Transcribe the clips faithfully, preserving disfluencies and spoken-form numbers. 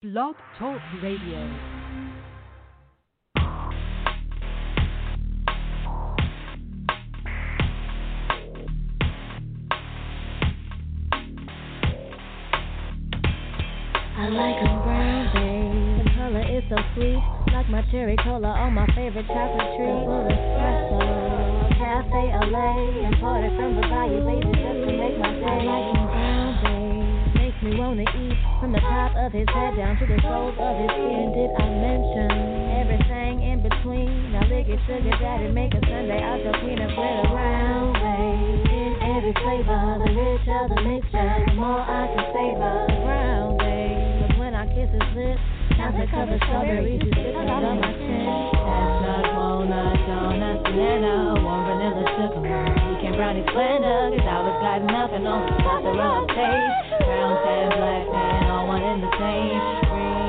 Blog Talk Radio. So sweet, like my cherry cola on my favorite chocolate treat. Double espresso, cafe L A, imported from Bavaria, baby, just to make my day. I like him brown, babe, makes me wanna eat from the top of his head down to the soles of his feet. And did I mention everything in between? Now lick it, sugar daddy, make a sundae out your peanut butter round, babe. In every flavor, the richer the mixture, the more I can savor. Brown, babe, but when I kiss his lips, now the cover strawberries is sitting on my chin. Chestnut, walnut, donuts, banana, warm vanilla sugar, pecan brownie splendor, cause I was gliding up and on top the rough taste. Brown sand, black man, all one in the same.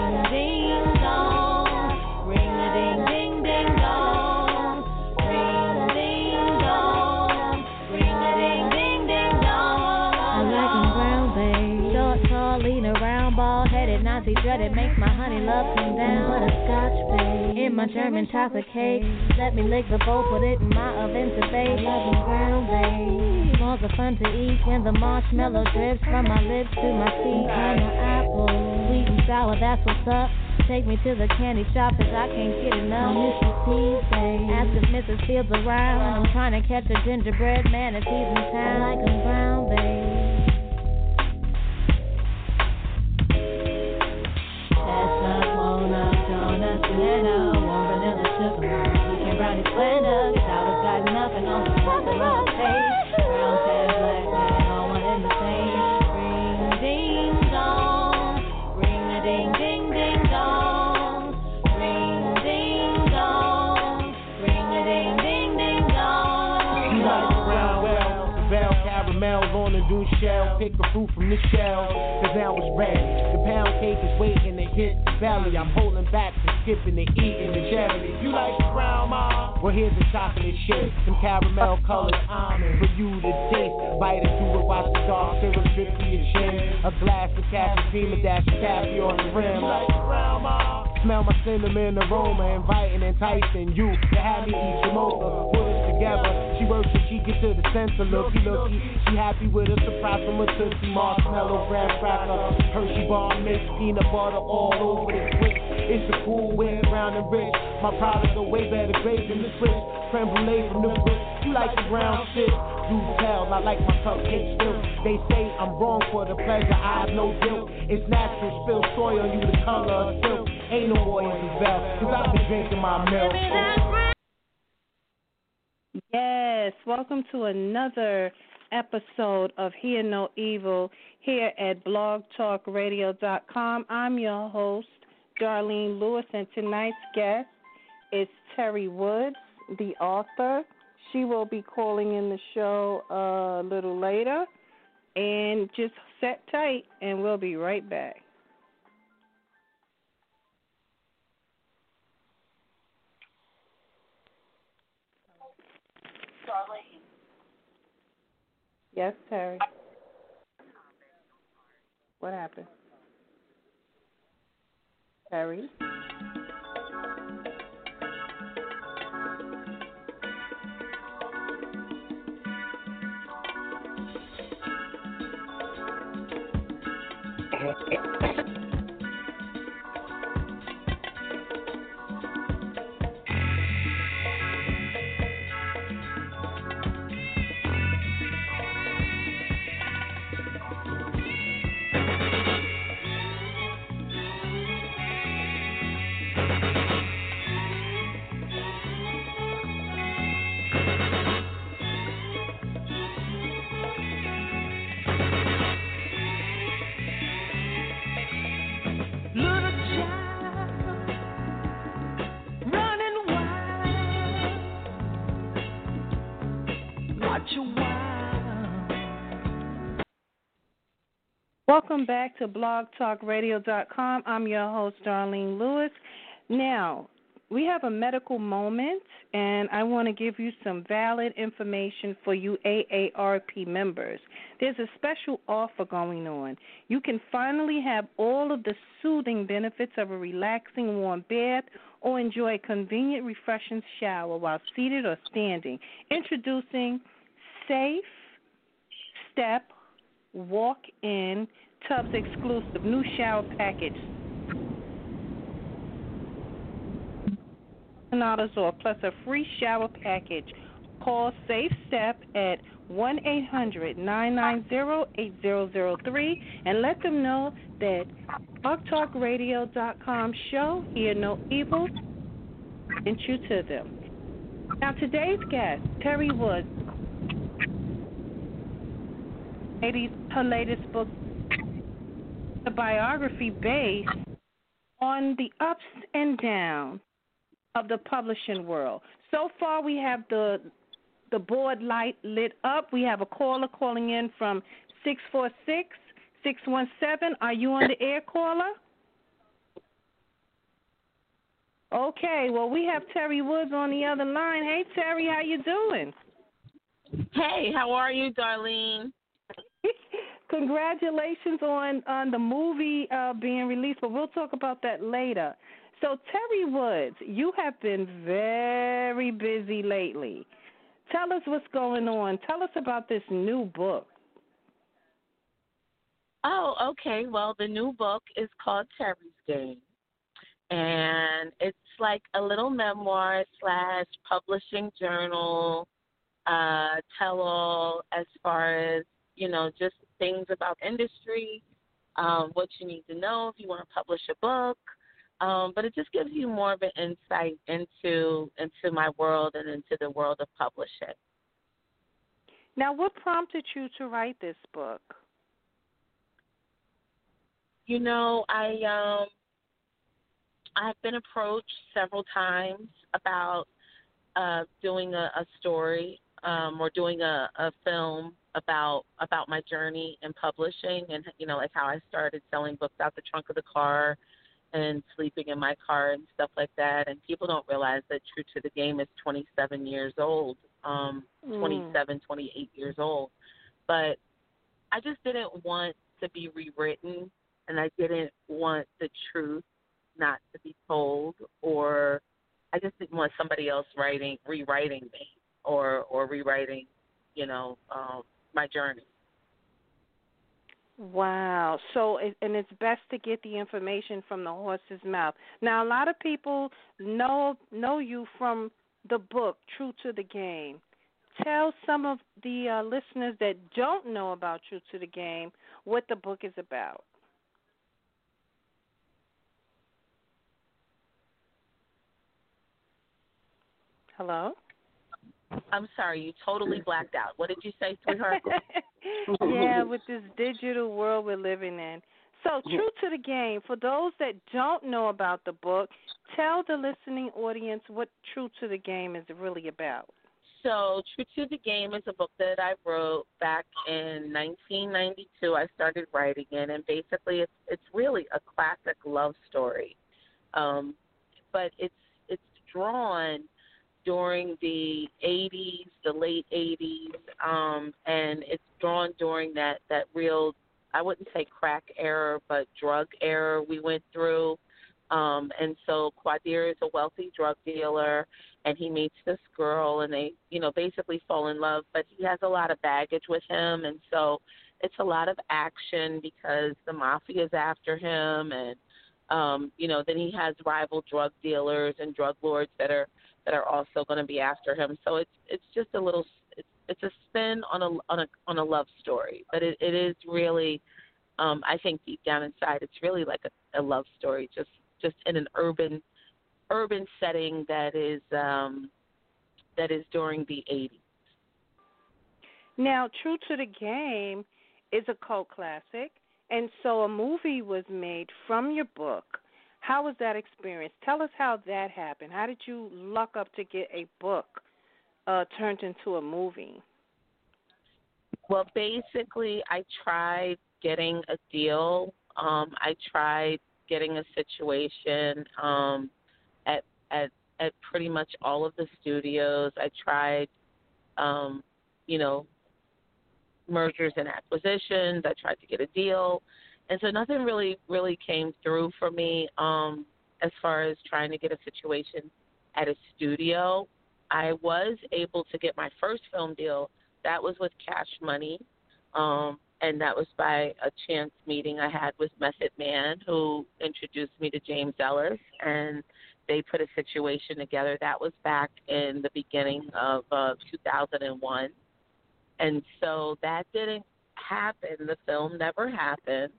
Ring a ding dong, ring a ding ding ding dong, ring a ding dong, ring a ding ding ding dong. I like them brown, babe, short, tall, lean around, bald headed, Nazi dreaded, makes my honey love come down. What a scotch, babe, in my German chocolate cake. Let me lick the bowl, put it in my oven to bake. I love them brown, babe, more are fun to eat when the marshmallow drips from my lips to my teeth. Pineapple, sweet and sour, that's what's up. Take me to the candy shop, cause I can't get enough. Missus T's, babe, ask if Missus Fields around. I'm trying to catch a gingerbread man if he's in town. I like them brown, babe. Banana, warm vanilla sugar, pecan brownie splendor, cause I was gliding up and on top of my face. Brown sand, black man, all one in the same. Ring a ding dong, ring a ding ding ding dong, ring a ding dong, ring a ding ding ding dong. You like brown well, Val caramel on a new shell, pick a fruit from the shell, cause I was ready. The pound cake is waiting to hit the belly, I'm holding back. Skipping and eating the jelly. You like the brown, mom? Well, here's a chocolate shake. Some caramel colored almond for you to taste. Bite it, do it, watch the dark syrup drip to your chin. A glass of cafe cream, a dash of taffy on the rim. You like the brown, mom? Smell my cinnamon aroma, inviting, enticing you to have me eat some over. Put us together. She works and she gets to the center. Looky, looky. She happy with a surprise from a tootsie marshmallow graham cracker. Hershey bar mix, peanut butter all over the twist. It's a cool way round and rich. My products are way better grade than the Swiss. Creme brulee from the Brits. You like the brown shit? Do tell, I like my cupcake still. They say I'm wrong for the pleasure, I have no guilt. It's natural, spill soy on you, the color of silk. Ain't no oil in the bell, cause I've been drinking my milk. Yes, welcome to another episode of Hear No Evil here at blog talk radio dot com. I'm your host, Darlene Lewis, and tonight's guest is Teri Woods, the author. She will be calling in the show a little later, and just sit tight, and we'll be right back. Darlene. Yes, Teri. What happened? Teri. Welcome back to blog talk radio dot com. I'm your host, Darlene Lewis. Now, we have a medical moment, and I want to give you some valid information for you A A R P members. There's a special offer going on. You can finally have all of the soothing benefits of a relaxing warm bath or enjoy a convenient, refreshing shower while seated or standing. Introducing Safe Step Walk-In Tubs Exclusive New Shower Package. Off, plus a free shower package. Call Safe Step at one eight hundred nine nine zero eight zero zero three and let them know that blog talk radio dot com show Hear No Evil sent you to them. Now, today's guest, Teri Woods, her latest book, a biography based on the ups and downs of the publishing world. So far, we have the the board light lit up. We have a caller calling in from six four six, six one seven. Are you on the air, caller? Okay, well, we have Teri Woods on the other line. Hey, Teri, how you doing? Hey, how are you, Darlene? Congratulations on, on the movie uh, being released, but we'll talk about that later. So, Teri Woods, you have been very busy lately. Tell us what's going on. Tell us about this new book. Oh, okay. Well, the new book is called Teri's Game, and it's like a little memoir slash publishing journal uh, tell-all as far as, you know, just things about industry, um, what you need to know if you want to publish a book. Um, but it just gives you more of an insight into into my world and into the world of publishing. Now, what prompted you to write this book? You know, I um, I've been approached several times about uh, doing a, a story um, or doing a, a film about about my journey in publishing and, you know, like how I started selling books out the trunk of the car and sleeping in my car and stuff like that. And people don't realize that True to the Game is twenty-seven years old, um, mm. twenty-seven, twenty-eight years old. But I just didn't want to be rewritten, and I didn't want the truth not to be told, or I just didn't want somebody else writing, rewriting me or, or rewriting, you know, um, my journey. Wow. So, and it's best to get the information from the horse's mouth. Now, a lot of people know know you from the book, True to the Game. Tell some of the uh, listeners that don't know about True to the Game what the book is about. Hello? I'm sorry, you totally blacked out. What did you say, sweetheart? Yeah, with this digital world we're living in. So, True to the Game, for those that don't know about the book, tell the listening audience what True to the Game is really about. So, True to the Game is a book that I wrote back in nineteen ninety-two. I started writing it, and basically it's, it's really a classic love story. Um, but it's it's drawn during the eighties, the late eighties, um, and it's drawn during that, that real, I wouldn't say crack era, but drug era we went through. Um, and so Quadir is a wealthy drug dealer, and he meets this girl, and they, you know, basically fall in love, but he has a lot of baggage with him, and so it's a lot of action because the mafia is after him, and, um, you know, then he has rival drug dealers and drug lords that are, that are also going to be after him. So it's it's just a little it's, it's a spin on a on a on a love story, but it, it is really um, I think deep down inside it's really like a, a love story, just just in an urban urban setting that is um, that is during the eighties. Now, True to the Game is a cult classic, and so a movie was made from your book. How was that experience? Tell us how that happened. How did you luck up to get a book uh, turned into a movie? Well, basically, I tried getting a deal. Um, I tried getting a situation um, at at at pretty much all of the studios. I tried, um, you know, mergers and acquisitions. I tried to get a deal. And so nothing really, really came through for me um, as far as trying to get a situation at a studio. I was able to get my first film deal. That was with Cash Money, um, and that was by a chance meeting I had with Method Man, who introduced me to James Ellis, and they put a situation together. That was back in the beginning of uh, two thousand one, and so that didn't happen. The film never happened.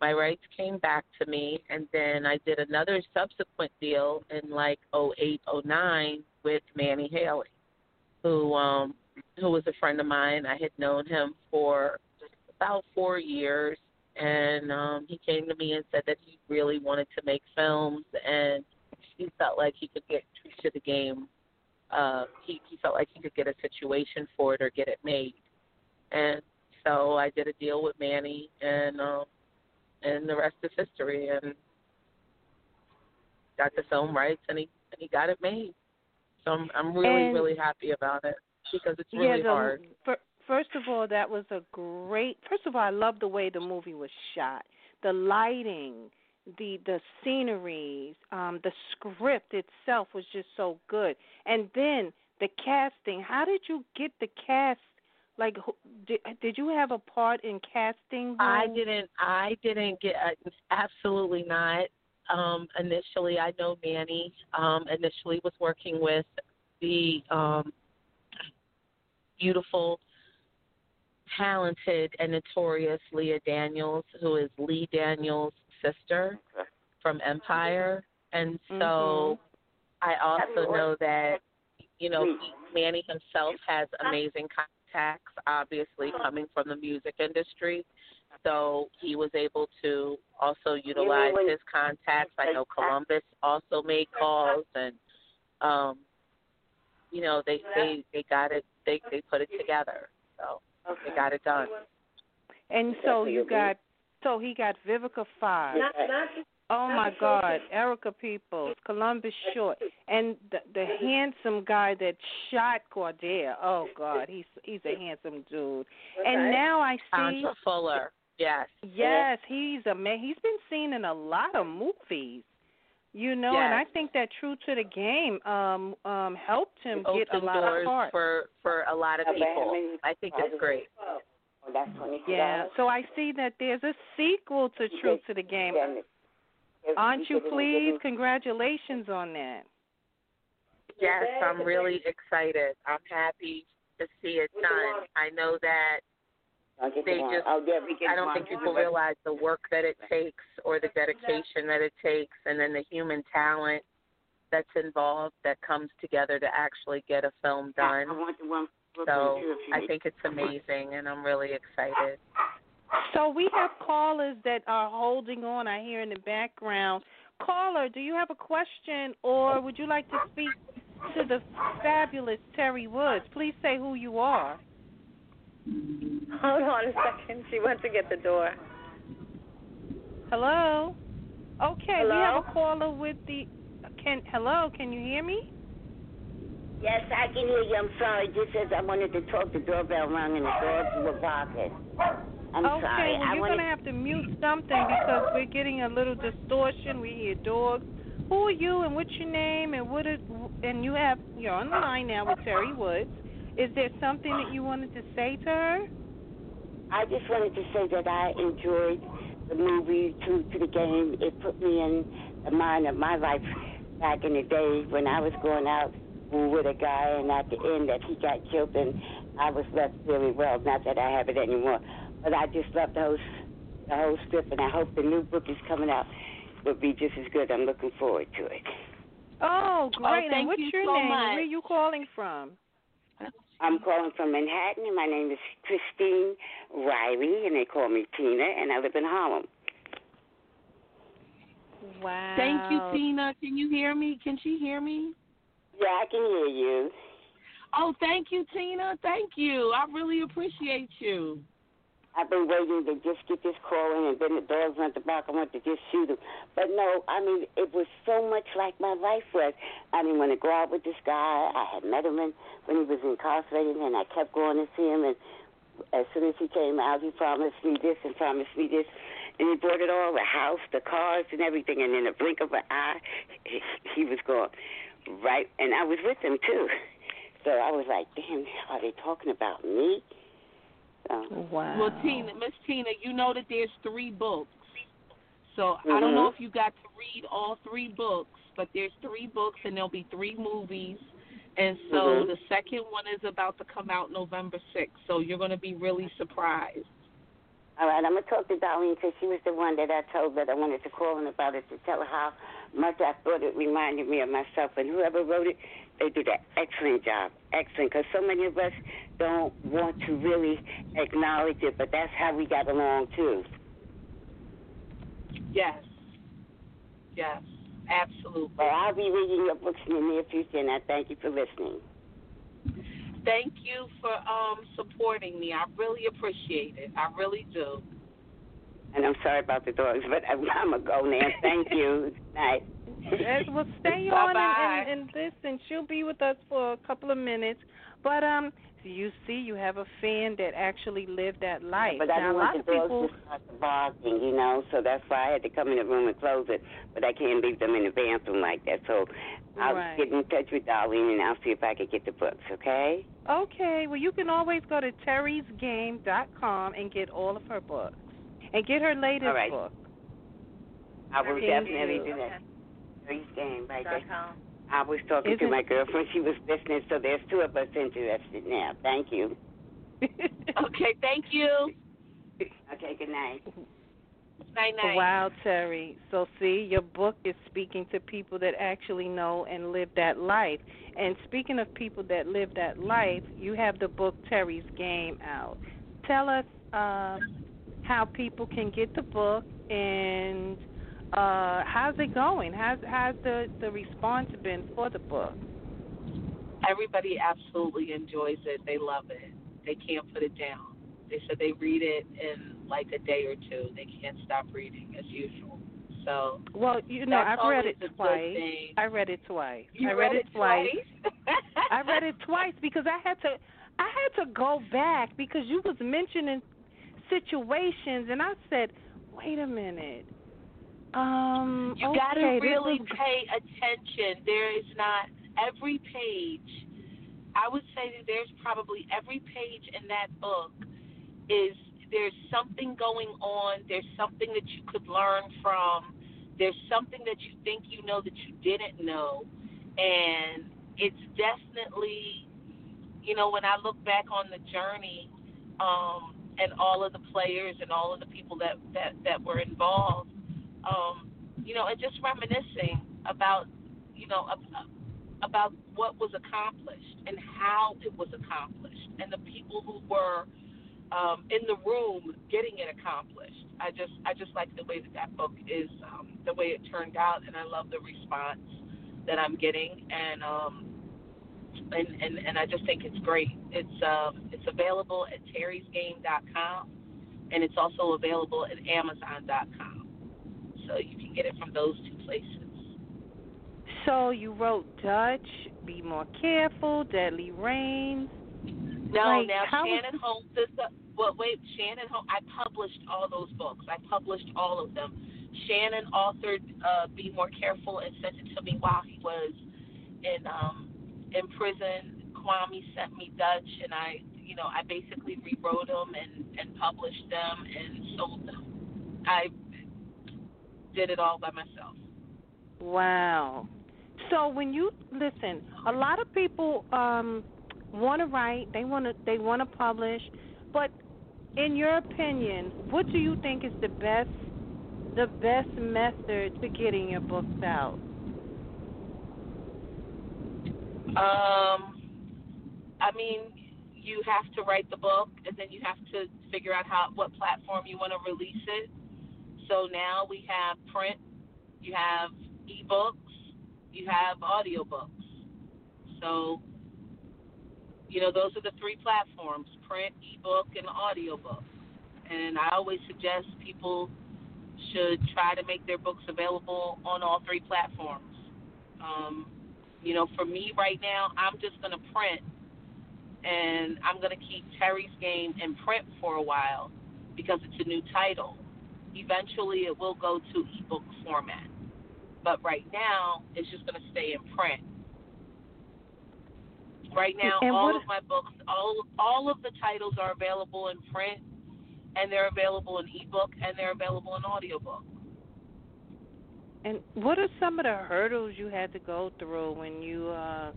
My rights came back to me, and then I did another subsequent deal in like oh eight, oh nine with Manny Haley, who um, who was a friend of mine. I had known him for about four years, and um, he came to me and said that he really wanted to make films, and he felt like he could get True to the Game. Uh, he, he felt like he could get a situation for it or get it made, and so I did a deal with Manny, and um, and the rest is history, and got the film rights, and he and he got it made. So I'm, I'm really, and, really happy about it because it's really yeah, the, hard. For, first of all, that was a great, first of all, I love the way the movie was shot. The lighting, the the sceneries, um, the script itself was just so good. And then the casting, how did you get the cast? Like, did, did you have a part in casting? I didn't. I didn't get. Absolutely not. Um, initially, I know Manny. Um, initially, was working with the um, beautiful, talented, and notorious Leah Daniels, who is Lee Daniels' sister from Empire, and so mm-hmm. I also know that you know Manny himself has amazing content. Tax, obviously coming from the music industry, so he was able to also utilize his contacts. I know Columbus also made calls, and um, you know they, they, they got it. They they put it together, so they got it done. And so you got, so he got Vivica Fox. Oh my God, Erica Peoples, Columbus Short, and the, the handsome guy that shot Cordair. Oh God, he's he's a handsome dude. And now I see Andra Fuller. Yes, yes, he's a man. He's been seen in a lot of movies, you know. Yes. And I think that True to the Game um, um, helped him get a lot of parts for for a lot of people. I think it's great. Yeah. So I see that there's a sequel to True to the Game. Aren't you pleased? Congratulations on that. Yes, I'm really excited. I'm happy to see it done. I know that they just, I don't think people realize the work that it takes or the dedication that it takes, and then the human talent that's involved that comes together to actually get a film done. So I think it's amazing, and I'm really excited. So we have callers that are holding on, I hear in the background. Caller, do you have a question, or would you like to speak to the fabulous Teri Woods? Please say who you are. Hold on a second. She went to get the door. Hello? Okay, hello? We have a caller with the... Can Hello, can you hear me? Yes, I can hear you. I'm sorry. Just as I wanted to talk, the doorbell rang and the dogs were barking. I'm okay, sorry. Well, I you're wanted... going to have to mute something because we're getting a little distortion. We hear dogs. Who are you and what's your name? And what is, and you have, you're on the line now with Teri Woods. Is there something that you wanted to say to her? I just wanted to say that I enjoyed the movie True to the Game. It put me in the mind of my life back in the day when I was going out with a guy, and at the end that he got killed, and I was left really well. Not that I have it anymore. But I just love the whole, the whole strip, and I hope the new book is coming out. Will be just as good. I'm looking forward to it. Oh, great. Oh, thank and what's you your so name? Much. Where are you calling from? I'm calling from Manhattan, and my name is Christine Riley, and they call me Tina, and I live in Harlem. Wow. Thank you, Tina. Can you hear me? Can she hear me? Yeah, I can hear you. Oh, thank you, Tina. Thank you. I really appreciate you. I've been waiting to just get this call in, and then the dogs went to bark. I wanted to just shoot them. But no, I mean, it was so much like my life was. I didn't want to go out with this guy. I had met him in, when he was incarcerated, and I kept going to see him. And as soon as he came out, he promised me this and promised me this. And he bought it all, the house, the cars, and everything. And in a blink of an eye, he, he was gone. Right? And I was with him, too. So I was like, damn, are they talking about me? Oh. Wow. Well, Tina, Miss Tina, you know that there's three books. So mm-hmm. I don't know if you got to read all three books, but there's three books and there'll be three movies. And so mm-hmm. the second one is about to come out November sixth. So you're going to be really surprised. All right, I'm going to talk to Darlene because she was the one that I told that I wanted to call in about it to tell her how much I thought it reminded me of myself. And whoever wrote it, they did an excellent job, excellent, because so many of us don't want to really acknowledge it, but that's how we got along, too. Yes, yes, absolutely. Well, I'll be reading your books in the near future, and I thank you for listening. Thank you for um, supporting me. I really appreciate it. I really do. And I'm sorry about the dogs, but I'm, I'm going to go now. Thank you. Night. Well, stay on and, and, and listen. She'll be with us for a couple of minutes. But um, you see, you have a fan that actually lived that life. Yeah, but I now, didn't want the dogs to start the barking, you know, so that's why I had to come in the room and close it. But I can't leave them in the bathroom like that. So I'll right. get in touch with Darlene, and I'll see if I can get the books, okay? Okay. Well, you can always go to Teris Game dot com and get all of her books. And get her latest right. book. I will Thank definitely you. do that. Okay. Game, right there. I was talking Isn't to my girlfriend. She was listening, so there's two of us interested now. Thank you. Okay, thank you. Okay, good night. Night, night. Wow, Teri. So, see, your book is speaking to people that actually know and live that life. And speaking of people that live that life, you have the book Teri's Game out. Tell us uh, how people can get the book and uh, how's it going? How's, how's the, the response been for the book? Everybody absolutely enjoys it. They love it. They can't put it down. They said they read it in like a day or two. They can't stop reading as usual. So well, you know, I've read it twice. I read it twice. You I read, read it twice. twice. I read it twice because I had to. I had to go back because you was mentioning situations, and I said, "Wait a minute." Um, you okay, gotta really is... pay attention. There is not every page. I would say that there's probably every page in that book is there's something going on. There's something that you could learn from. There's something that you think you know that you didn't know, and it's definitely, you know, when I look back on the journey, um, and all of the players and all of the people that that, that were involved. Um, you know, and just reminiscing about, you know, about what was accomplished and how it was accomplished and the people who were um, in the room getting it accomplished. I just, I just like the way that that book is, um, the way it turned out, and I love the response that I'm getting, and um, and, and, and I just think it's great. It's um, it's available at Teris Game dot com, and it's also available at Amazon dot com. So you can get it from those two places. So you wrote Dutch, Be More Careful, Deadly Rain. No, like, now Shannon Holmes is the, well, wait, Shannon Holmes, I published all those books. I published all of them. Shannon authored uh, Be More Careful and sent it to me while he was in um, in prison. Kwame sent me Dutch, and I, you know, I basically rewrote them and, and published them and sold them. I did it all by myself. Wow. So when you listen, a lot of people um, want to write, they want to, they want to publish, but in your opinion, what do you think is the best, the best method to getting your books out? Um, I mean, you have to write the book, and then you have to figure out how, what platform you want to release it. So now we have print, you have ebooks, you have audiobooks. So, you know, those are the three platforms: print, ebook, and audiobook. And I always suggest people should try to make their books available on all three platforms. Um, you know, for me right now, I'm just going to print, and I'm going to keep Teri's Game in print for a while because it's a new title. Eventually, it will go to ebook format, but right now, it's just going to stay in print. Right now, and all what, of my books, all all of the titles are available in print, and they're available in ebook, and they're available in audiobook. And what are some of the hurdles you had to go through when you uh,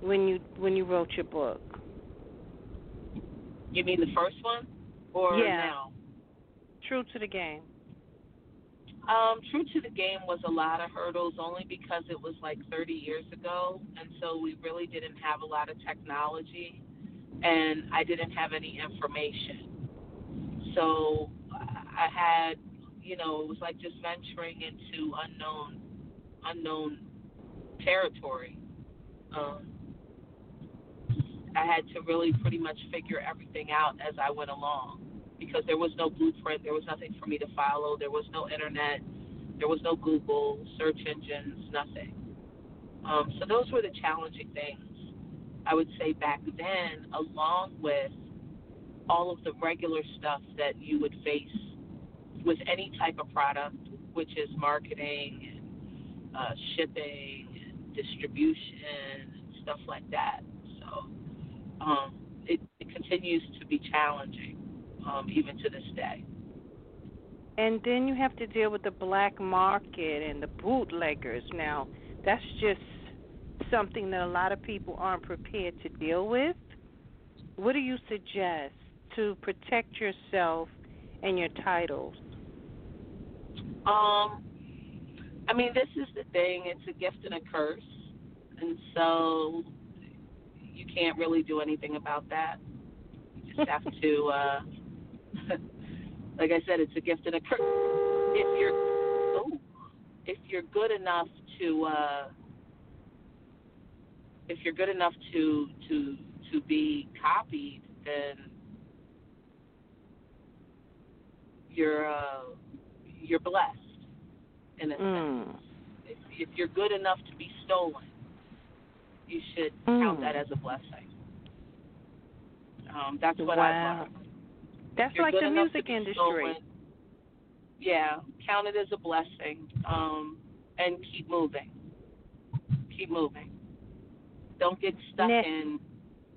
when you when you wrote your book? You mean the first one, or yeah. now? True to the Game. Um, True to the Game was a lot of hurdles only because it was like thirty years ago, and so we really didn't have a lot of technology, and I didn't have any information. So I had, you know, it was like just venturing into unknown, unknown territory. Um, I had to really pretty much figure everything out as I went along, because there was no blueprint, there was nothing for me to follow, there was no internet, there was no Google, search engines, nothing. Um, so those were the challenging things, I would say, back then, along with all of the regular stuff that you would face with any type of product, which is marketing, and, uh, shipping, and distribution, and stuff like that. So um, it, it continues to be challenging. Um, even to this day. And then you have to deal with the black market and the bootleggers. Now, that's just something that a lot of people aren't prepared to deal with. What do you suggest to protect yourself and your titles? Um, I mean, this is the thing. It's a gift and a curse. And so you can't really do anything about that. You just have to... Uh, like I said, it's a gift and a curse. If you're, oh, if you're good enough to, uh, if you're good enough to to to be copied, then you're uh, you're blessed in a mm. sense. If, if you're good enough to be stolen, you should mm. count that as a blessing. Um, that's what wow. I've learned. That's like the music industry. Stolen, yeah, count it as a blessing, um, and keep moving. Keep moving. Don't get stuck Net. in,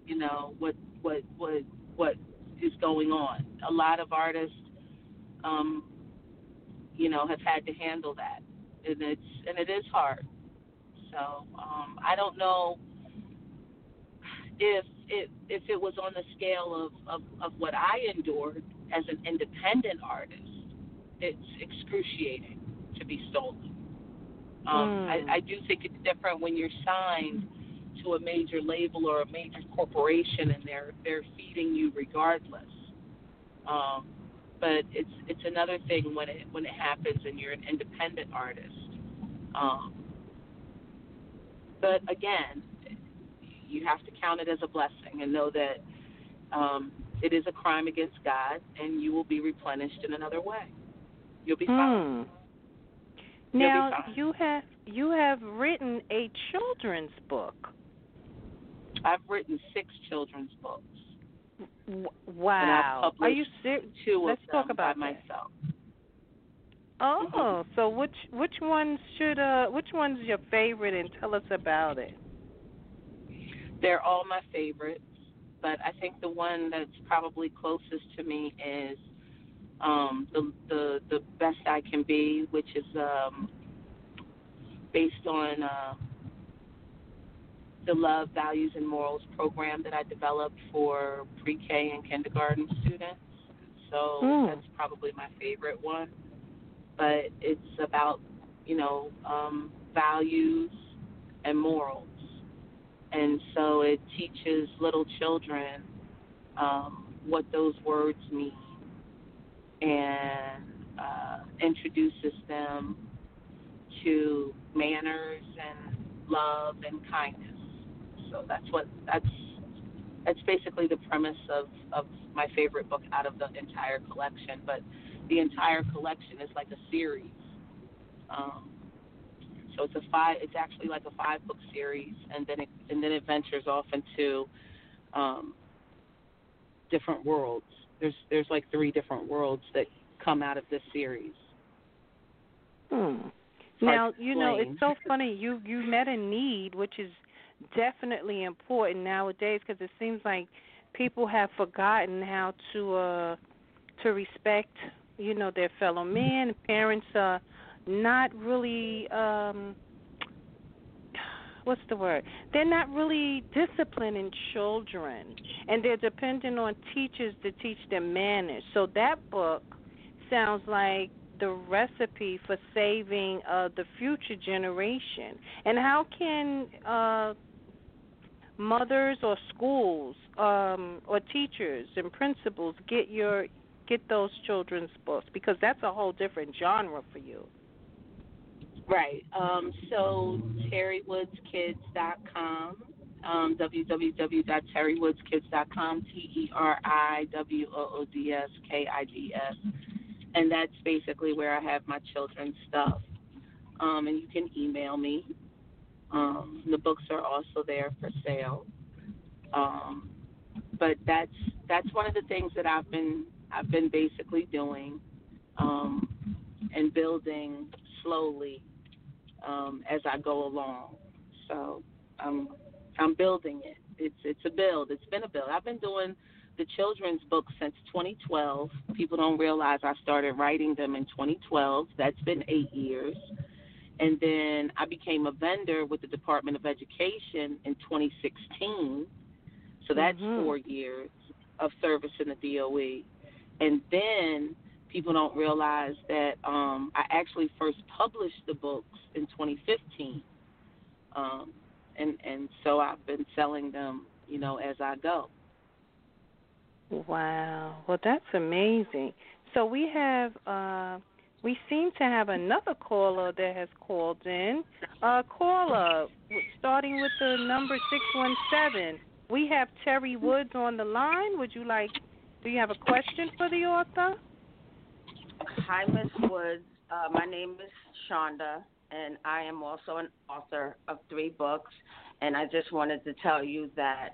you know, what what what what is going on. A lot of artists, um, you know, have had to handle that, and it's and it is hard. So um, I don't know if. If, if it was on the scale of, of, of what I endured as an independent artist, it's excruciating to be stolen. Um, mm. I, I do think it's different when you're signed to a major label or a major corporation, and they're they're feeding you regardless. Um, but it's it's another thing when it when it happens and you're an independent artist. Um, but again, you have to count it as a blessing and know that um, it is a crime against God, and you will be replenished in another way. You'll be fine. Mm. You'll now, be fine. you have you have written a children's book. I've written six children's books. W- wow! Are you serious? Two Let's of talk them about by that. myself. Oh, mm-hmm. so which which one should uh, which one's your favorite, and tell us about it. They're all my favorites, but I think the one that's probably closest to me is um, the, the the best I can be, which is um, based on uh, the Love, Values, and Morals program that I developed for pre-K and kindergarten students. So mm. that's probably my favorite one. But it's about, you know, um, values and morals. And so it teaches little children um, what those words mean, and uh, introduces them to manners and love and kindness. So that's what that's that's basically the premise of, of my favorite book out of the entire collection. But the entire collection is like a series. Um, so it's a five. It's actually like a five book series, and then it, and then it ventures off into um, different worlds. There's there's like three different worlds that come out of this series. Hmm. Now, you know, it's so funny. You you met a need, which is definitely important nowadays, because it seems like people have forgotten how to uh, to respect, you know, their fellow men. Parents are not really, um, what's the word? They're not really disciplining children, and they're dependent on teachers to teach them manners. So that book sounds like the recipe for saving uh, the future generation. And how can uh, mothers or schools um, or teachers and principals get your get those children's books, because that's a whole different genre for you? Right. Um, so Teri Woods Kids dot com, um, w w w dot Teri Woods Kids dot com, T E R I W O O D S K I D S. And that's basically where I have my children's stuff. Um, and you can email me. Um, the books are also there for sale. Um, but that's that's one of the things that I've been I've been basically doing um, and building slowly um, as I go along. So I'm I'm building it. It's it's a build. It's been a build. I've been doing the children's book since twenty twelve. People don't realize I started writing them in twenty twelve. That's been eight years. And then I became a vendor with the Department of Education in twenty sixteen. So that's mm-hmm. four years of service in the D O E. And then people don't realize that um, I actually first published the books in twenty fifteen. Um, and, and so I've been selling them, you know, as I go. Wow. Well, that's amazing. So we have, uh, we seem to have another caller that has called in. Uh, caller, starting with the number six one seven, we have Teri Woods on the line. Would you like, do you have a question for the author? Hi, Miz Woods. Uh, my name is Shonda, and I am also an author of three books. And I just wanted to tell you that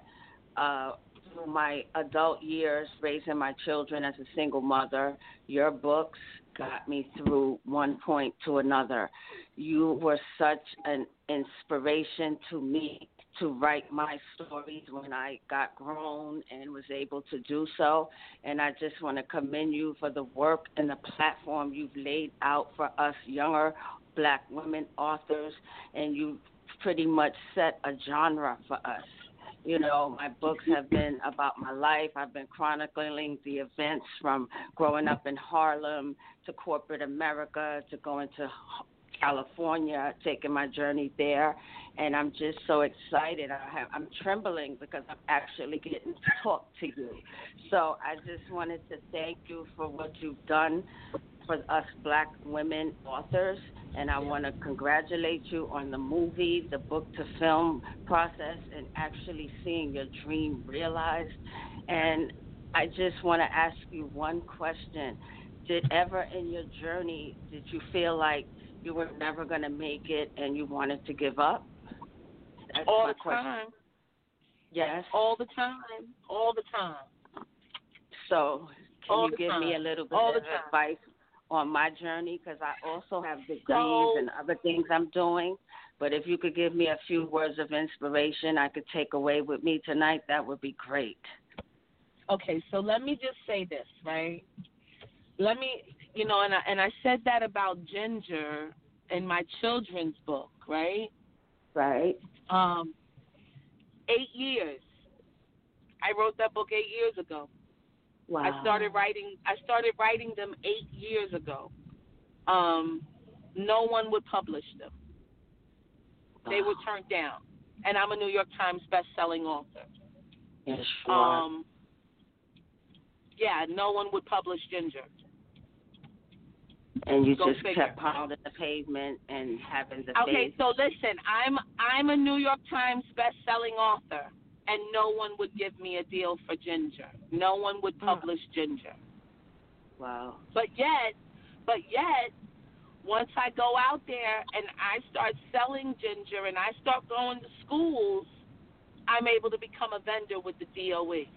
uh through my adult years, raising my children as a single mother, your books got me through one point to another. You were such an inspiration to me to write my stories when I got grown and was able to do so. And I just want to commend you for the work and the platform you've laid out for us younger black women authors. And you pretty much set a genre for us. You know, my books have been about my life. I've been chronicling the events from growing up in Harlem to corporate America to going to California, taking my journey there. And I'm just so excited. I have, I'm trembling because I'm actually getting to talk to you. So I just wanted to thank you for what you've done for us black women authors, and I want to congratulate you on the movie, the book-to-film process, and actually seeing your dream realized. And I just want to ask you one question. Did ever in your journey, did you feel like you were never going to make it and you wanted to give up? That's all my the question. Time. Yes. All the time. All the time. So can all you give time. me a little bit all of advice on my journey, because I also have degrees so, and other things I'm doing. But if you could give me a few words of inspiration I could take away with me tonight, that would be great. Okay, so let me just say this, right? Let me, you know, and I, and I said that about Ginger in my children's book, right? Right. Um, eight years. I wrote that book eight years ago. Wow. I started writing. I started writing them eight years ago. Um, no one would publish them. They were turned down. And I'm a New York Times best-selling author. Yes, sure. Um, yeah, no one would publish Ginger. And you Go just figure. kept pounding the pavement and having the. Okay, faith. so listen. I'm I'm a New York Times best-selling author. and no one would give me a deal for Ginger. No one would publish mm. Ginger. Wow. But yet, but yet, once I go out there and I start selling Ginger and I start going to schools, I'm able to become a vendor with the D O E.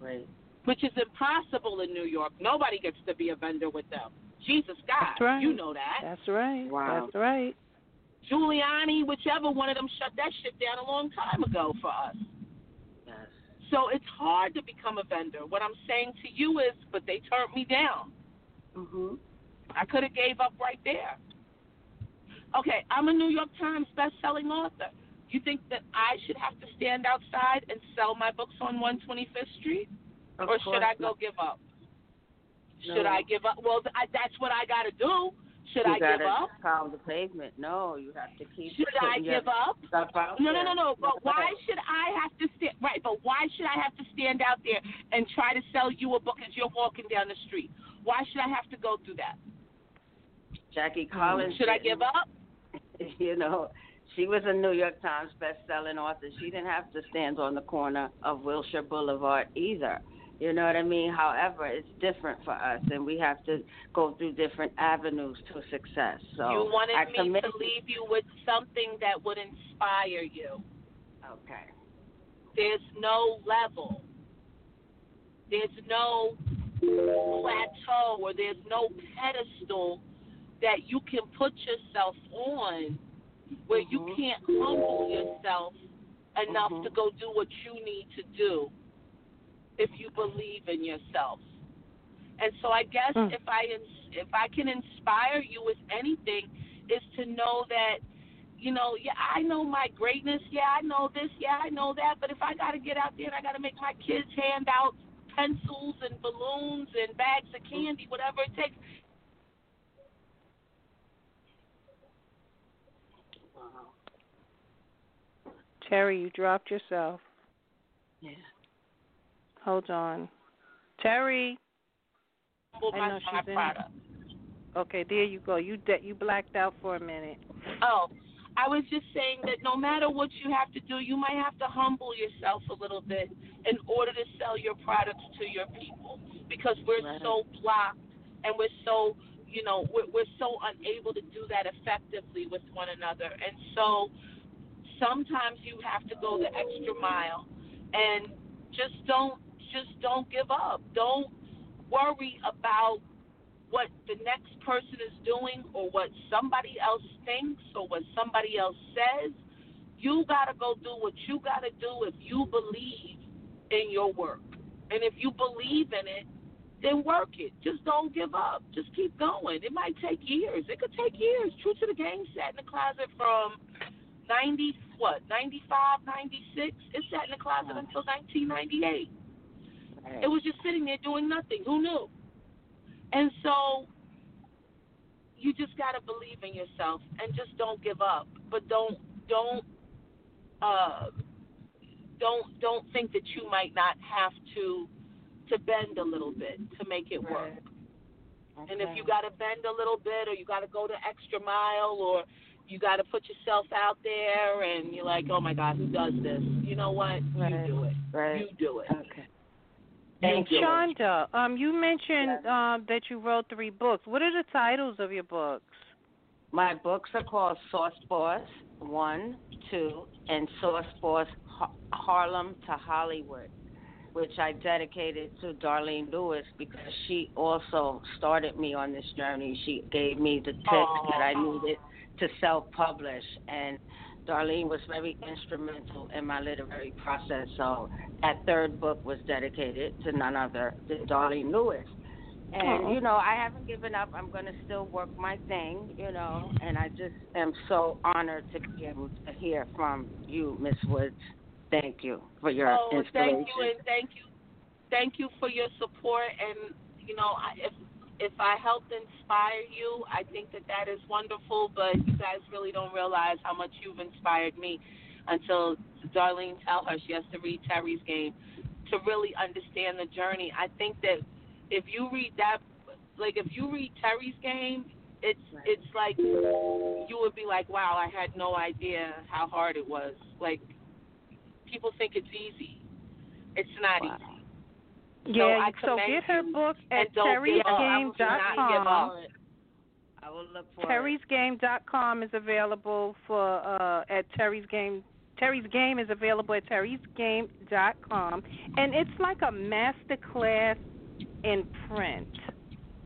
Right. Which is impossible in New York. Nobody gets to be a vendor with them. Jesus God, right. You know that. That's right. Wow. That's right. Giuliani, whichever one of them, shut that shit down a long time ago for us. Yes. So it's hard to become a vendor. What I'm saying to you is, but they turned me down. Mm-hmm. I could have gave up right there. Okay, I'm a New York Times best-selling author. You think that I should have to stand outside and sell my books on one twenty-fifth Street? Of or should I go not. give up? Should no. I give up? Well, I, that's what I got to do. Should you I give up? Pound the pavement. No, you have to keep. Should I give up? No, no, no, no. But why should I have to stand? Right. But why should I have to stand out there and try to sell you a book as you're walking down the street? Why should I have to go through that? Jackie Collins. Should I give up? You know, she was a New York Times best-selling author. She didn't have to stand on the corner of Wilshire Boulevard either. You know what I mean? However, it's different for us, and we have to go through different avenues to success. So you wanted I me to leave you with something that would inspire you. Okay. There's no level. There's no plateau or there's no pedestal that you can put yourself on where mm-hmm. you can't humble yourself enough mm-hmm. to go do what you need to do. If you believe in yourself. And so I guess mm. if I if I can inspire you with anything is to know that, you know, yeah, I know my greatness. Yeah, I know this. Yeah, I know that. But if I got to get out there and I got to make my kids hand out pencils and balloons and bags of candy, whatever it takes. Wow. Teri, you dropped yourself. Yeah. Hold on. Teri. I know she's in it. Okay, there you go. You de- you blacked out for a minute. Oh, I was just saying that no matter what you have to do, you might have to humble yourself a little bit in order to sell your products to your people because we're right. so blocked and we're so, you know, we're, we're so unable to do that effectively with one another. And so sometimes you have to go the extra mile and just don't. Just don't give up. Don't worry about what the next person is doing or what somebody else thinks or what somebody else says. You got to go do what you got to do if you believe in your work. And if you believe in it, then work it. Just don't give up. Just keep going. It might take years. It could take years. True to the Game sat in the closet from ninety, what, ninety-five, ninety-six? It sat in the closet until nineteen ninety-eight. It was just sitting there doing nothing. Who knew? And so you just got to believe in yourself and just don't give up. But don't don't uh, don't don't think that you might not have to to bend a little bit to make it work. Okay. And if you got to bend a little bit or you got to go the extra mile or you got to put yourself out there and you're like, oh, my God, who does this? You know what? Right. You do it. Right. You do it. Okay. Thank you. Shonda, um, you mentioned yeah. um, that you wrote three books. What are the titles of your books? My books are called Sauce Boss one, two, and Sauce Boss ha- Harlem to Hollywood, which I dedicated to Darlene Lewis because she also started me on this journey. She gave me the tips Aww. that I needed to self-publish, and Darlene was very instrumental in my literary process, so that third book was dedicated to none other than Darlene Lewis. And, you know, I haven't given up. I'm going to still work my thing, you know, and I just am so honored to be able to hear from you, Miz Woods. Thank you for your oh, inspiration. Thank you, and thank you. Thank you for your support, and, you know, if If I helped inspire you, I think that that is wonderful, but you guys really don't realize how much you've inspired me until Darlene tells her she has to read Teri's Game to really understand the journey. I think that if you read that, like if you read Teri's Game, it's it's like you would be like, wow, I had no idea how hard it was. Like people think it's easy. It's not wow. easy. Yeah, so, I so get her book at Teri Game dot com. I will look for Teri's Game dot com is available for uh, at Teri's Game. Teri's Game is available at Teri's Game dot com, and it's like a master class in print.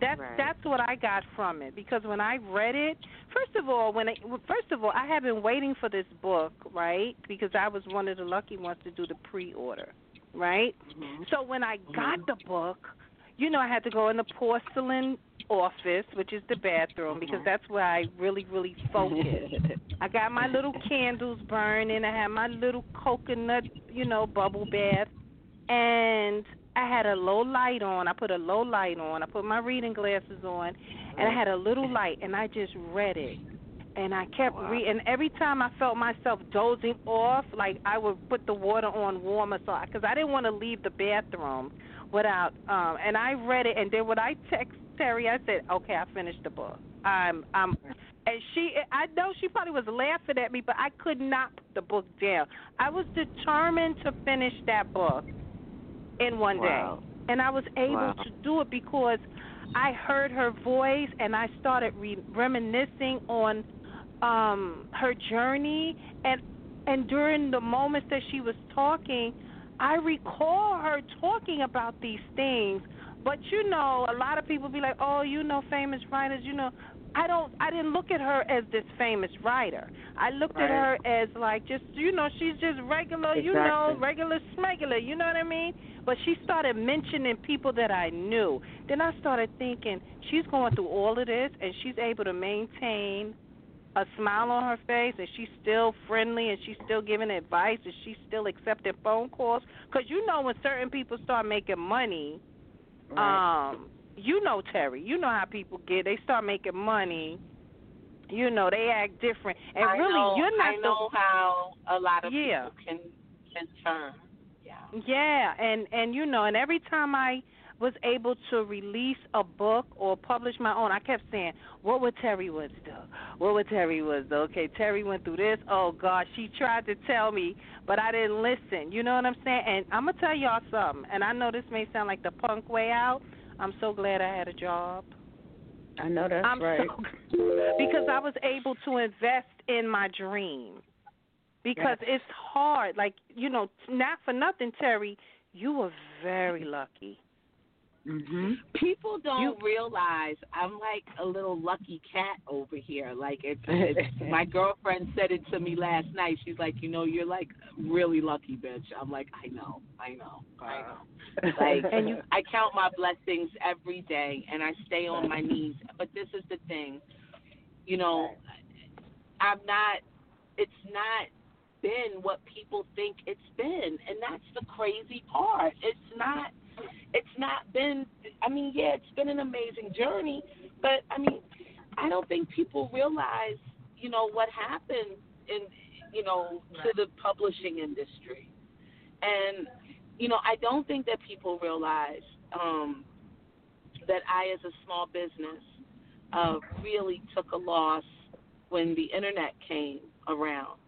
That's right. That's what I got from it, because when I read it, first of all, when I, first of all, I had been waiting for this book, right? Because I was one of the lucky ones to do the pre-order, right? Mm-hmm. So when I got the book, you know, I had to go in the porcelain office, which is the bathroom, because that's where I really, really focused. I got my little candles burning. I had my little coconut, you know, bubble bath, and I had a low light on. I put a low light on. I put my reading glasses on, and I had a little light, and I just read it. And I kept wow. reading. Every time I felt myself dozing off, like I would put the water on warmer, so because I didn't want to leave the bathroom without. Um, and I read it, and then when I texted Teri, I said, "Okay, I finished the book." I'm, I'm, and she, I know she probably was laughing at me, but I could not put the book down. I was determined to finish that book in one wow. day, and I was able wow. to do it because I heard her voice, and I started re- reminiscing on um, her journey, and and during the moments that she was talking, I recall her talking about these things. But, you know, a lot of people be like, oh, you know, famous writers, you know. I don't. I didn't look at her as this famous writer. I looked right. at her as like just, you know, she's just regular, exactly. you know, regular smegular, you know what I mean? But she started mentioning people that I knew. Then I started thinking, she's going through all of this, and she's able to maintain a smile on her face, and she's still friendly, and she's still giving advice, and she's still accepting phone calls. Because, you know, when certain people start making money, Right. Um, you know, Teri, you know how people get. They start making money. You know, they act different. And I really, know, you're not. I know the, how a lot of yeah. people can can turn. Yeah. Yeah, and and you know, and every time I was able to release a book or publish my own, I kept saying, what would Teri Woods do? What would Teri Woods do? Okay, Teri went through this. Oh, God, she tried to tell me, but I didn't listen. You know what I'm saying? And I'm going to tell y'all something, and I know this may sound like the punk way out. I'm so glad I had a job. I know that's I'm right. So, because I was able to invest in my dream. Because yes. it's hard. Like, you know, not for nothing, Teri, you were very lucky. Mm-hmm. People don't you, realize I'm like a little lucky cat over here. Like it's, it's my girlfriend said it to me last night. She's like, you know, you're like really lucky, bitch. I'm like, I know, I know, I know. Like, and you, I count my blessings every day, and I stay on my knees. But this is the thing, you know, I'm not. It's not been what people think it's been, and that's the crazy part. It's not. It's not been, I mean, yeah, it's been an amazing journey, but, I mean, I don't think people realize, you know, what happened in, you know, to the publishing industry. And, you know, I don't think that people realize um, that I, as a small business, uh, really took a loss when the Internet came around,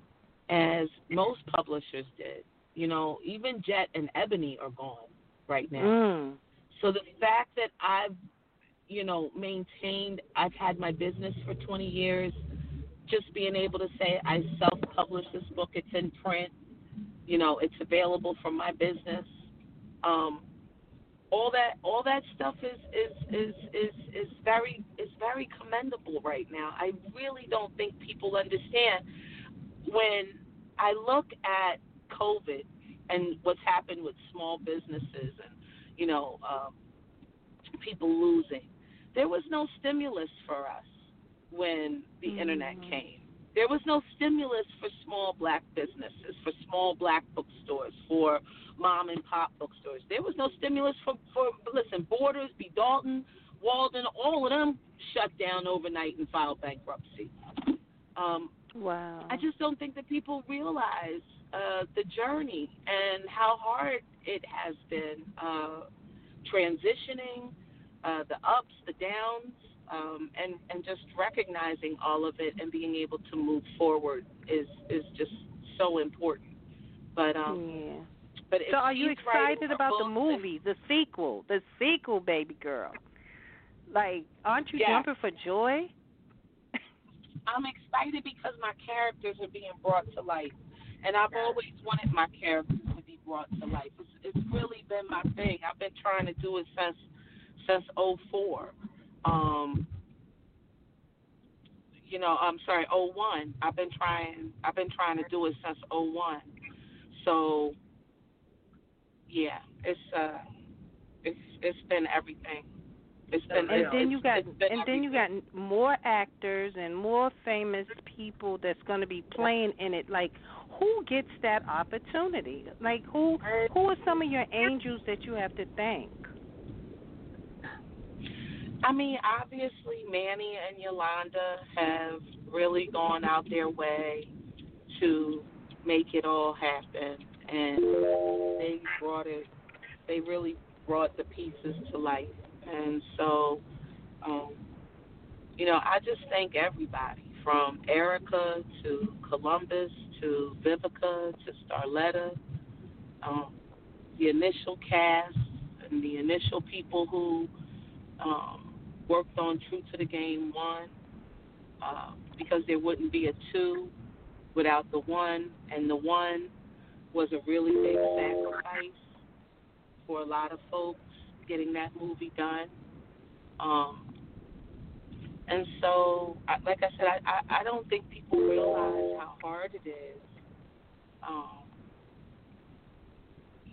as most publishers did. You know, even Jet and Ebony are gone right now. Mm. So the fact that I've, you know, maintained, I've had my business for twenty years, just being able to say I self-published this book, it's in print, you know, it's available from my business. Um, all that, all that stuff is, is, is, is, is very, is very commendable right now. I really don't think people understand. When I look at COVID, and what's happened with small businesses and, you know, um, people losing. There was no stimulus for us when the mm-hmm. Internet came. There was no stimulus for small black businesses, for small black bookstores, for mom and pop bookstores. There was no stimulus for, for listen, Borders, B. Dalton, Walden, all of them shut down overnight and filed bankruptcy. Um, wow. I just don't think that people realize Uh, the journey and how hard it has been uh, transitioning, uh, the ups, the downs, um, and, and just recognizing all of it and being able to move forward is, is just so important. But um, yeah. But so are you excited about the movie, the sequel, the sequel, baby girl? Like, aren't you yes. jumping for joy? I'm excited because my characters are being brought to life, and I've always wanted my characters to be brought to life. It's, it's really been my thing. I've been trying to do it since since oh four. Um, you know, I'm sorry, oh one. I've been trying. I've been trying to do it since oh one. So, yeah, it's uh, it's it's been everything. It's been, and then you got, and everything. then you got more actors and more famous people that's going to be playing in it. Like, who gets that opportunity? Like, who who are some of your angels that you have to thank? I mean, obviously, Manny and Yolanda have really gone out their way to make it all happen, and they brought it. They really brought the pieces to life. And so, um, you know, I just thank everybody, from Erica to Columbus to Vivica to Starletta, um, the initial cast and the initial people who um, worked on True to the Game one, uh, because there wouldn't be a two without the one, and the one was a really big sacrifice for a lot of folks, getting that movie done. Um, and so, I, like I said, I, I, I don't think people realize how hard it is, um,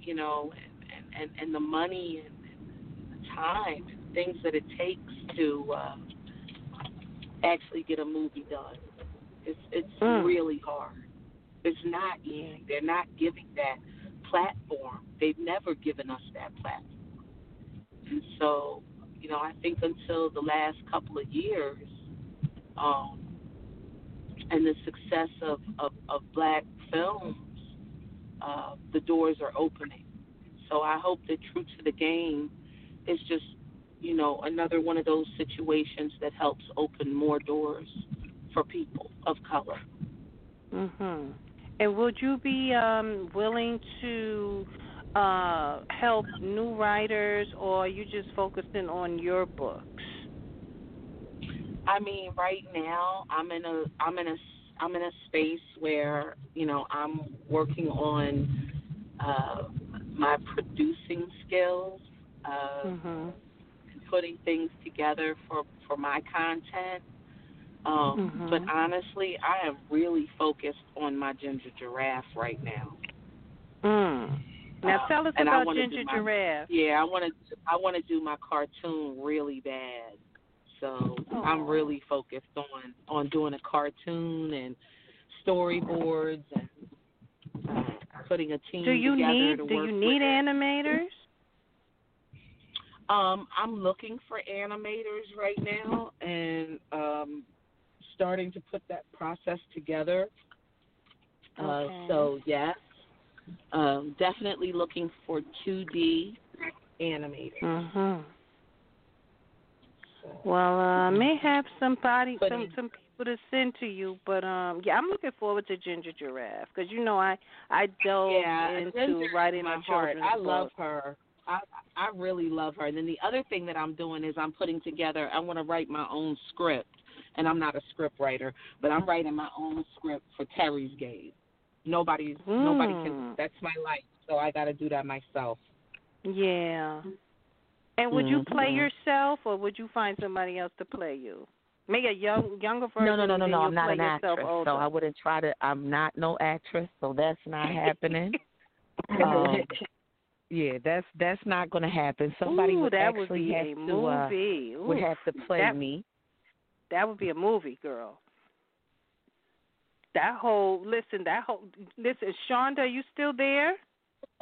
you know, and, and, and the money and, and the time and things that it takes to uh, actually get a movie done. It's, it's mm. really hard. It's not easy. They're not giving that platform. They've never given us that platform. And so, you know, I think until the last couple of years, um, and the success of, of, of black films, uh, the doors are opening. So I hope that True to the Game is just, you know, another one of those situations that helps open more doors for people of color. Mm-hmm. And would you be um, willing to... Uh, help new writers, or are you just focusing on your books? I mean, right now I'm in a I'm in a I'm in a space where, you know, I'm working on uh, my producing skills, uh, mm-hmm. putting things together for, for my content. Um, mm-hmm. But honestly, I am really focused on my Ginger Giraffe right now. Mm. Now tell us uh, about Ginger my, Giraffe. Yeah, I want to. I want to do my cartoon really bad, so oh. I'm really focused on, on doing a cartoon and storyboards and uh, putting a team do you together need, to work Do you need with animators? Um, I'm looking for animators right now, and um, starting to put that process together. Okay. Uh, so yes. Um, definitely looking for two D animators. Mm-hmm. So. Well, I uh, may have somebody, some, some people to send to you, but um, yeah, I'm looking forward to Ginger Giraffe because you know I I dove yeah, into Ginger writing my heart. I love her. I I really love her. And then the other thing that I'm doing is I'm putting together. I want to write my own script, and I'm not a script writer, but I'm writing my own script for Teri's Game. Nobody, mm. nobody can. That's my life, so I got to do that myself. Yeah. And would mm-hmm. you play yourself, or would you find somebody else to play you? Maybe a young, younger version. No, no, no, no, no. I'm not an actress, older. So I wouldn't try to. I'm not no actress, so that's not happening. um, yeah, that's that's not going to happen. Somebody Ooh, would that actually would be have a to movie. Uh, Ooh, would have to play that, me. That would be a movie, girl. That whole, listen, that whole, listen, Shonda, are you still there?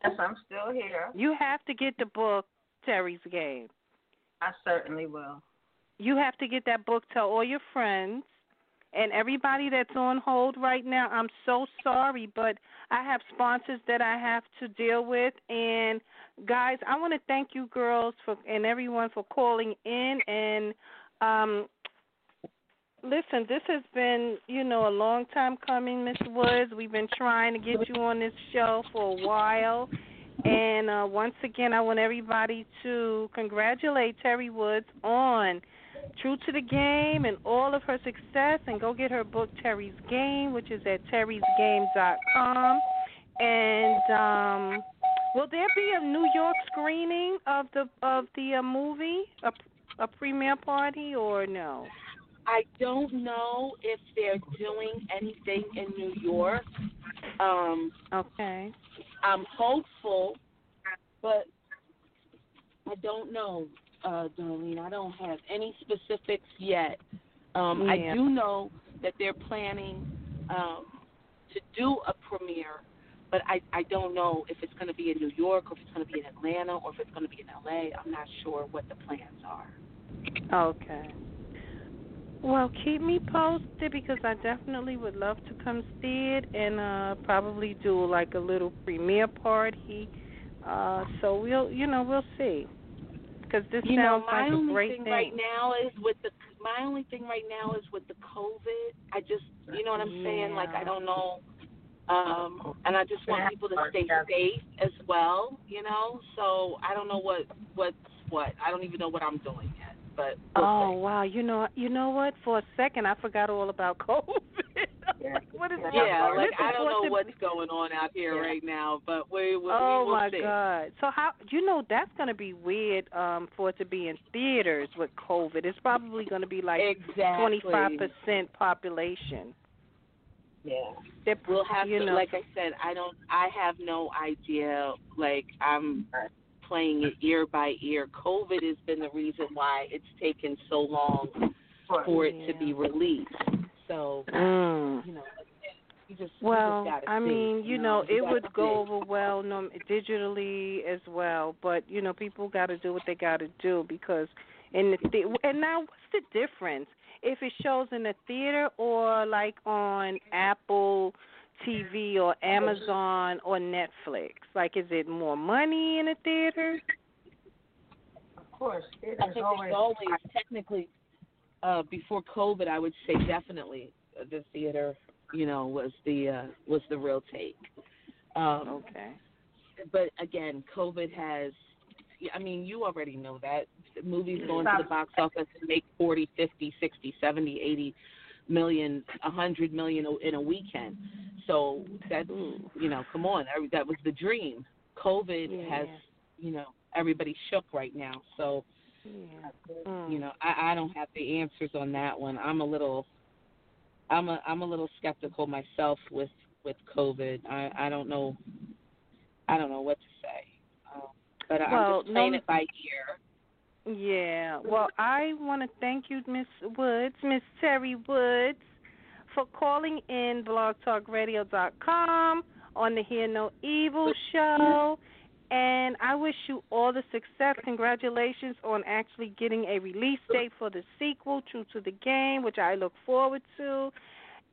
Yes, I'm still here. You have to get the book, Teri's Game. I certainly will. You have to get that book. Tell all your friends and everybody that's on hold right now. I'm so sorry, but I have sponsors that I have to deal with. And, guys, I want to thank you girls for and everyone for calling in and, um, listen, this has been, you know, a long time coming, Miz Woods. We've been trying to get you on this show for a while. And uh, once again, I want everybody to congratulate Teri Woods on True to the Game and all of her success. And go get her book, Teri's Game, which is at Teris Game dot com. And um, will there be a New York screening of the of the uh, movie, a, a premiere party, or no? I don't know if they're doing anything in New York. Um, okay. I'm hopeful, but I don't know, uh, Darlene. I don't have any specifics yet. Um, yeah. I do know that they're planning um, to do a premiere, but I, I don't know if it's going to be in New York or if it's going to be in Atlanta or if it's going to be in L A. I'm not sure what the plans are. Okay. Well, keep me posted because I definitely would love to come see it and uh, probably do like a little premiere party. Uh, so we'll, you know, we'll see. Because this you sounds know, like a great thing. You know, my only thing right now is with the my only thing right now is with the COVID. I just, you know what I'm yeah. saying? Like I don't know, um, and I just want people to stay safe as well. You know, so I don't know what what's what. I don't even know what I'm doing yet. But we'll oh see. Wow! You know, you know what? For a second, I forgot all about COVID. Like, what is that? Yeah, like I don't know what's going on out here yeah. right now, but we will. Oh we, we'll my see. God! So how? You know, that's going to be weird um, for it to be in theaters with COVID. It's probably going to be like twenty five percent population. Yeah, They're, we'll have you to. Know. Like I said, I don't. I have no idea. Like I'm. Playing it ear by ear. COVID has been the reason why it's taken so long for it yeah. to be released. So, mm. you know, you just well, you just I see, mean, you know, know you it would go see. Over well no, digitally as well. But you know, people got to do what they got to do because in the th- and now what's the difference if it shows in a theater or like on Apple T V or Amazon or Netflix? Like, is it more money in a theater? Of course. Theaters I think always, always technically, uh, before COVID, I would say definitely the theater, you know, was the uh, was the real take. Um, okay. But, again, COVID has, I mean, you already know that. Movies going to the box office and make forty, fifty, sixty, seventy, eighty million, a hundred million in a weekend. So that's, you know, come on, that was the dream. COVID yeah. has, you know, everybody shook right now. So, yeah. you know, I, I don't have the answers on that one. I'm a little, I'm a, I'm a little skeptical myself with, with COVID. I, I don't know, I don't know what to say. Um, but well, I'm just playing no, it by ear. Yeah, well, I want to thank you, Miz Woods, Miz Teri Woods, for calling in blog talk radio dot com on the Hear No Evil show, and I wish you all the success. Congratulations on actually getting a release date for the sequel, True to the Game, which I look forward to,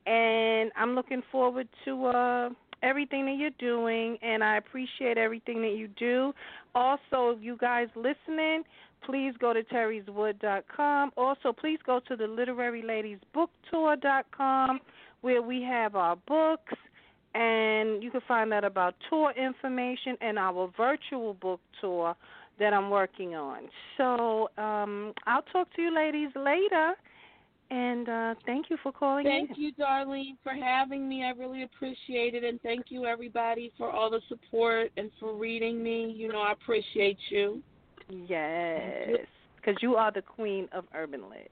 and I'm looking forward to uh, everything that you're doing, and I appreciate everything that you do. Also, you guys listening, please go to Teris Wood dot com. Also, please go to the Literary Ladies Book Tour dot com where we have our books, and you can find out about tour information and our virtual book tour that I'm working on. So um, I'll talk to you ladies later, and uh, thank you for calling thank in. Thank you, Darlene, for having me. I really appreciate it, and thank you, everybody, for all the support and for reading me. You know, I appreciate you. Yes, because you are the queen of urban lit.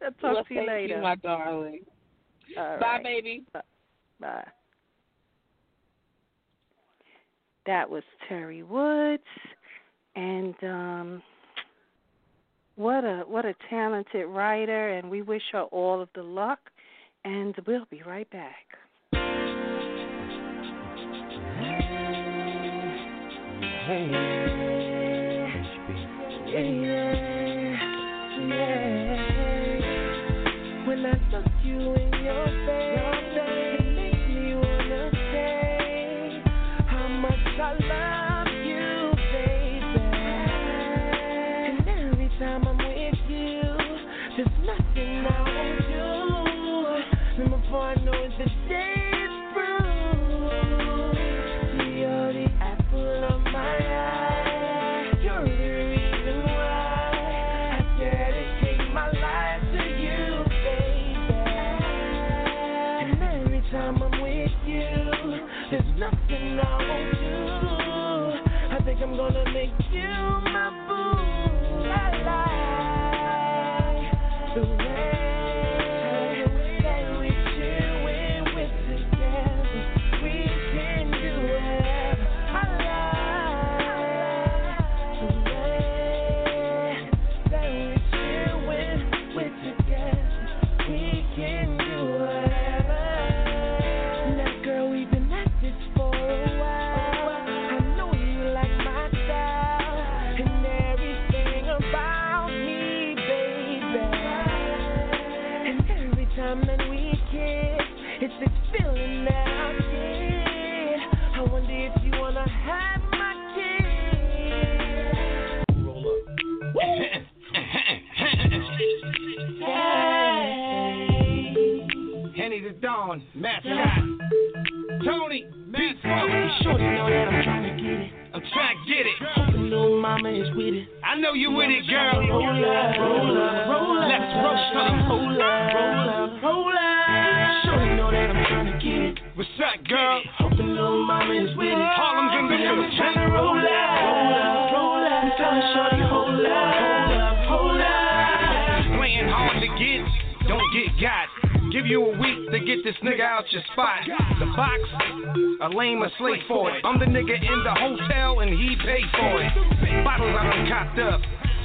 I'll talk well, to you thank later. Thank you, my darling. All bye, right. baby. Bye. Bye. That was Teri Woods, and um, what a what a talented writer, and we wish her all of the luck, and we'll be right back. Hey. Hey. Yeah, yeah. When I look you in your face, your face, it makes me wanna say how much I love you, baby. And every time I'm with you, there's nothing I time I'm with you, there's nothing I won't do. I think I'm gonna make you my boo. I like the way that we do when we're together. We can do whatever. I like the way that we do when we're together. We can do whatever. Now, girl, we've been at this for a while. Dawn, Mascot, Tony, Beats, Smoke. Shorty know that I'm trying to get it. I'm trying to get it. Hoping little mama is with it. I know you with it, girl. Roll up, roll up, roll up. Let's roast up. Roll up, roll up, roll up. Shorty know that I'm trying to get it. What's up, girl? Hoping little mama is with it. Harlem's in the middle. Trying to roll up, roll up, roll up. I'm telling Shorty, hold up, hold up, hold up. Playing hard to get, don't get got. Give you a week to get this nigga out your spot. The box, a lame, a slave for it. I'm the nigga in the hotel and he paid for it. Bottles I done copped up.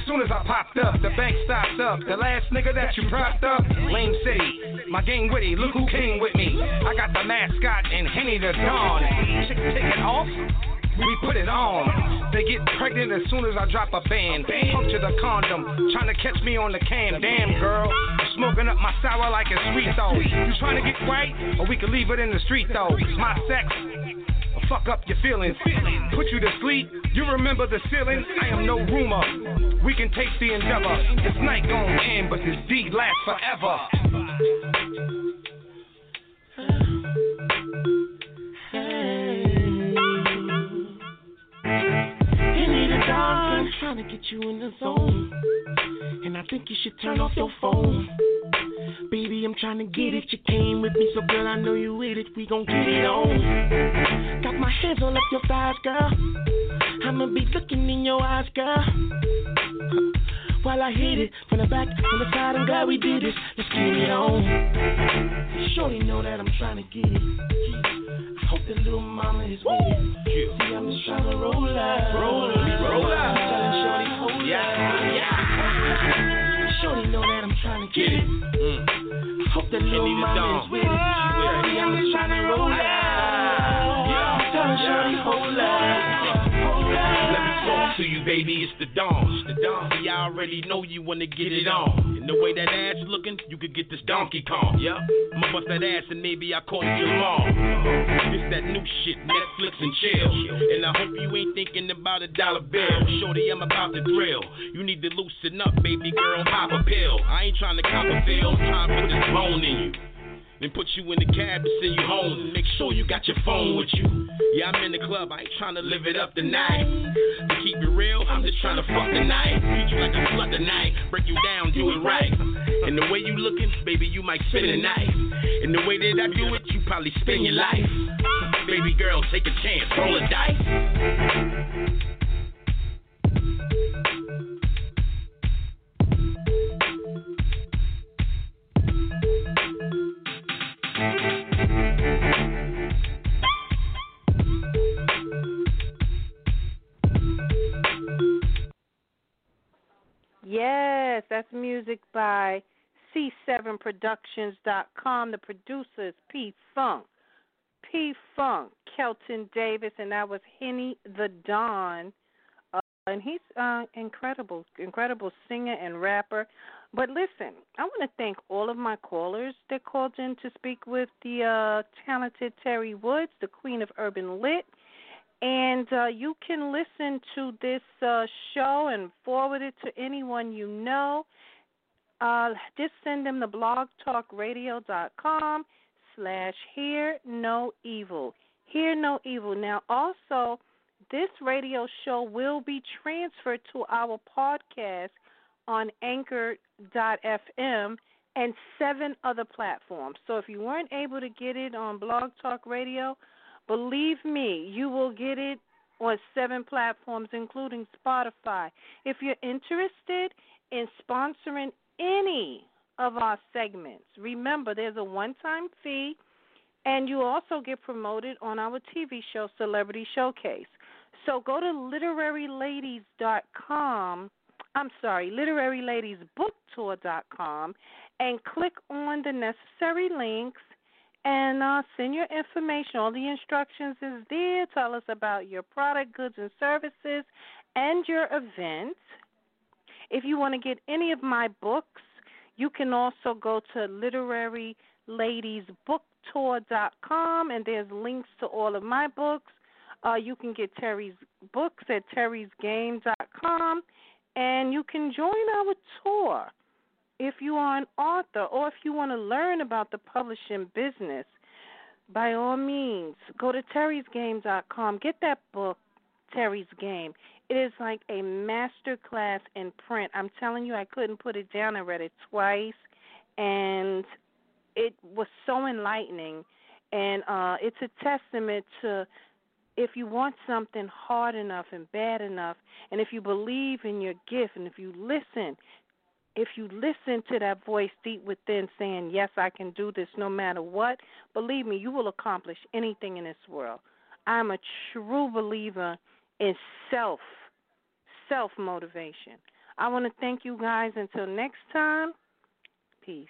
Soon as I popped up, the bank stopped up. The last nigga that you propped up, lame city. My gang witty, look who came with me. I got the Mascot and Henny the Dawn. Chick take it off, we put it on. They get pregnant as soon as I drop a band. Puncture the condom, trying to catch me on the cam. Damn, girl, smoking up my sour like a sweet though. You trying to get white, or we can leave it in the street though. My sex fuck up your feelings, put you to sleep. You remember the ceiling. I am no rumor. We can take the endeavor. This night gon' end, but this deed lasts forever. I'm trying to get you in the zone, and I think you should turn off your phone. Baby, I'm trying to get it. You came with me, so girl, I know you with it. We gon' get it on. Got my hands all up your thighs, girl. I'ma be looking in your eyes, girl. While I hit it from the back, from the side, I'm glad we did this. Let's get it on. Shorty know that I'm trying to get it. I hope that little mama is with it. See, I'm just trying to roll up. Roll up, roll up. I'm telling Shorty, hold yeah, up. Yeah. Shorty know that I'm trying to get it. Mm. I hope that little mama is with it. See, I'm just trying to roll up. Yeah. I'm telling yeah. Shorty, hold up. Hold up. Let me talk to you, baby. It's the dawn. It's the dawn. See, I already know you want to get it on. And the way that ass looking, you could get this Donkey Kong. Yeah. I'ma bust that ass and maybe I call you mom. It's that new shit, Netflix and chill. And I hope you ain't thinking about a dollar bill. Shorty, I'm about to drill. You need to loosen up, baby girl, pop a pill. I ain't trying to cop a bill, trying to put this bone in you. Then put you in the cab and send you home. And make sure you got your phone with you. Yeah, I'm in the club, I ain't trying to live it up tonight. To keep it real, I'm just trying to fuck tonight. Treat you like a slut tonight. Break you down, do it right. And the way you looking, baby, you might spend a night. And the way that I do it, you probably spend your life. Baby girl, take a chance, roll a dice. Yes, that's music by C seven Productions dot com. The producer is P. Funk. P. Funk, Kelton Davis, and that was Henny the Dawn. Uh, and he's uh, incredible, incredible singer and rapper. But listen, I want to thank all of my callers that called in to speak with the uh, talented Teri Woods, the queen of urban lit. And uh, you can listen to this uh, show and forward it to anyone you know. Uh, just send them to blog talk radio dot com slash Hear No Evil. Hear No Evil. Now, also, this radio show will be transferred to our podcast on anchor dot f m and seven other platforms. So if you weren't able to get it on Blog Talk Radio, believe me, you will get it on seven platforms, including Spotify. If you're interested in sponsoring any of our segments, remember there's a one-time fee, and you also get promoted on our T V show, Celebrity Showcase. So go to literary ladies dot com, I'm sorry, literary ladies book tour dot com, and click on the necessary links and uh, send your information. All the instructions is there. Tell us about your product, goods, and services, and your event. If you want to get any of my books, you can also go to literary ladies book tour dot com, and there's links to all of my books. Uh, you can get Teri's books at Teri's Game dot com, and you can join our tour if you are an author or if you want to learn about the publishing business. By all means, go to Teri's Game dot com. Get that book, Teri's Game. It is like a master class in print. I'm telling you, I couldn't put it down. I read it twice, and it was so enlightening. And uh, it's a testament to, if you want something hard enough and bad enough, and if you believe in your gift, and if you listen, if you listen to that voice deep within saying, yes, I can do this no matter what, believe me, you will accomplish anything in this world. I'm a true believer in self, self-motivation. I want to thank you guys. Until next time, peace.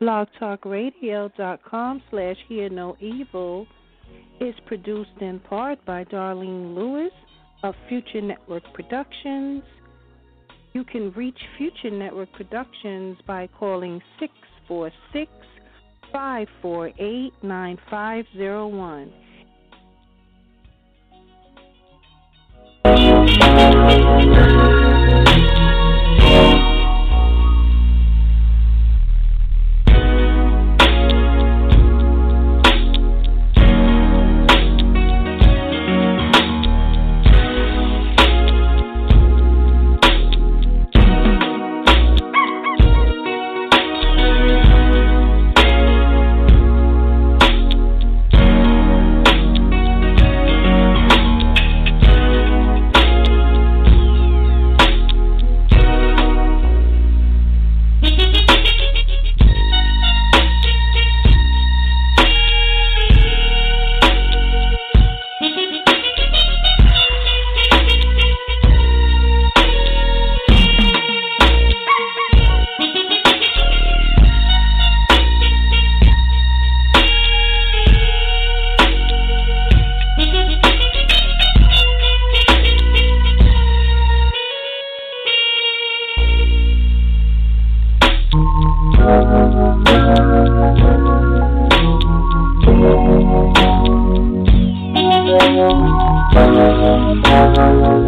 blog talk radio dot com slash hear no evil is produced in part by Darlene Lewis of Future Network Productions. You can reach Future Network Productions by calling six four six, five four eight, nine five zero one.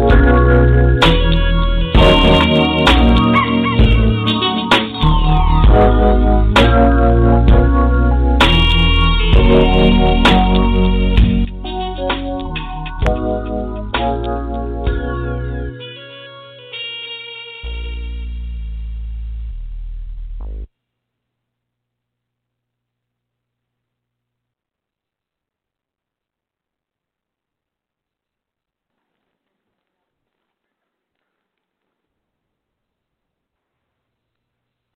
Thank you.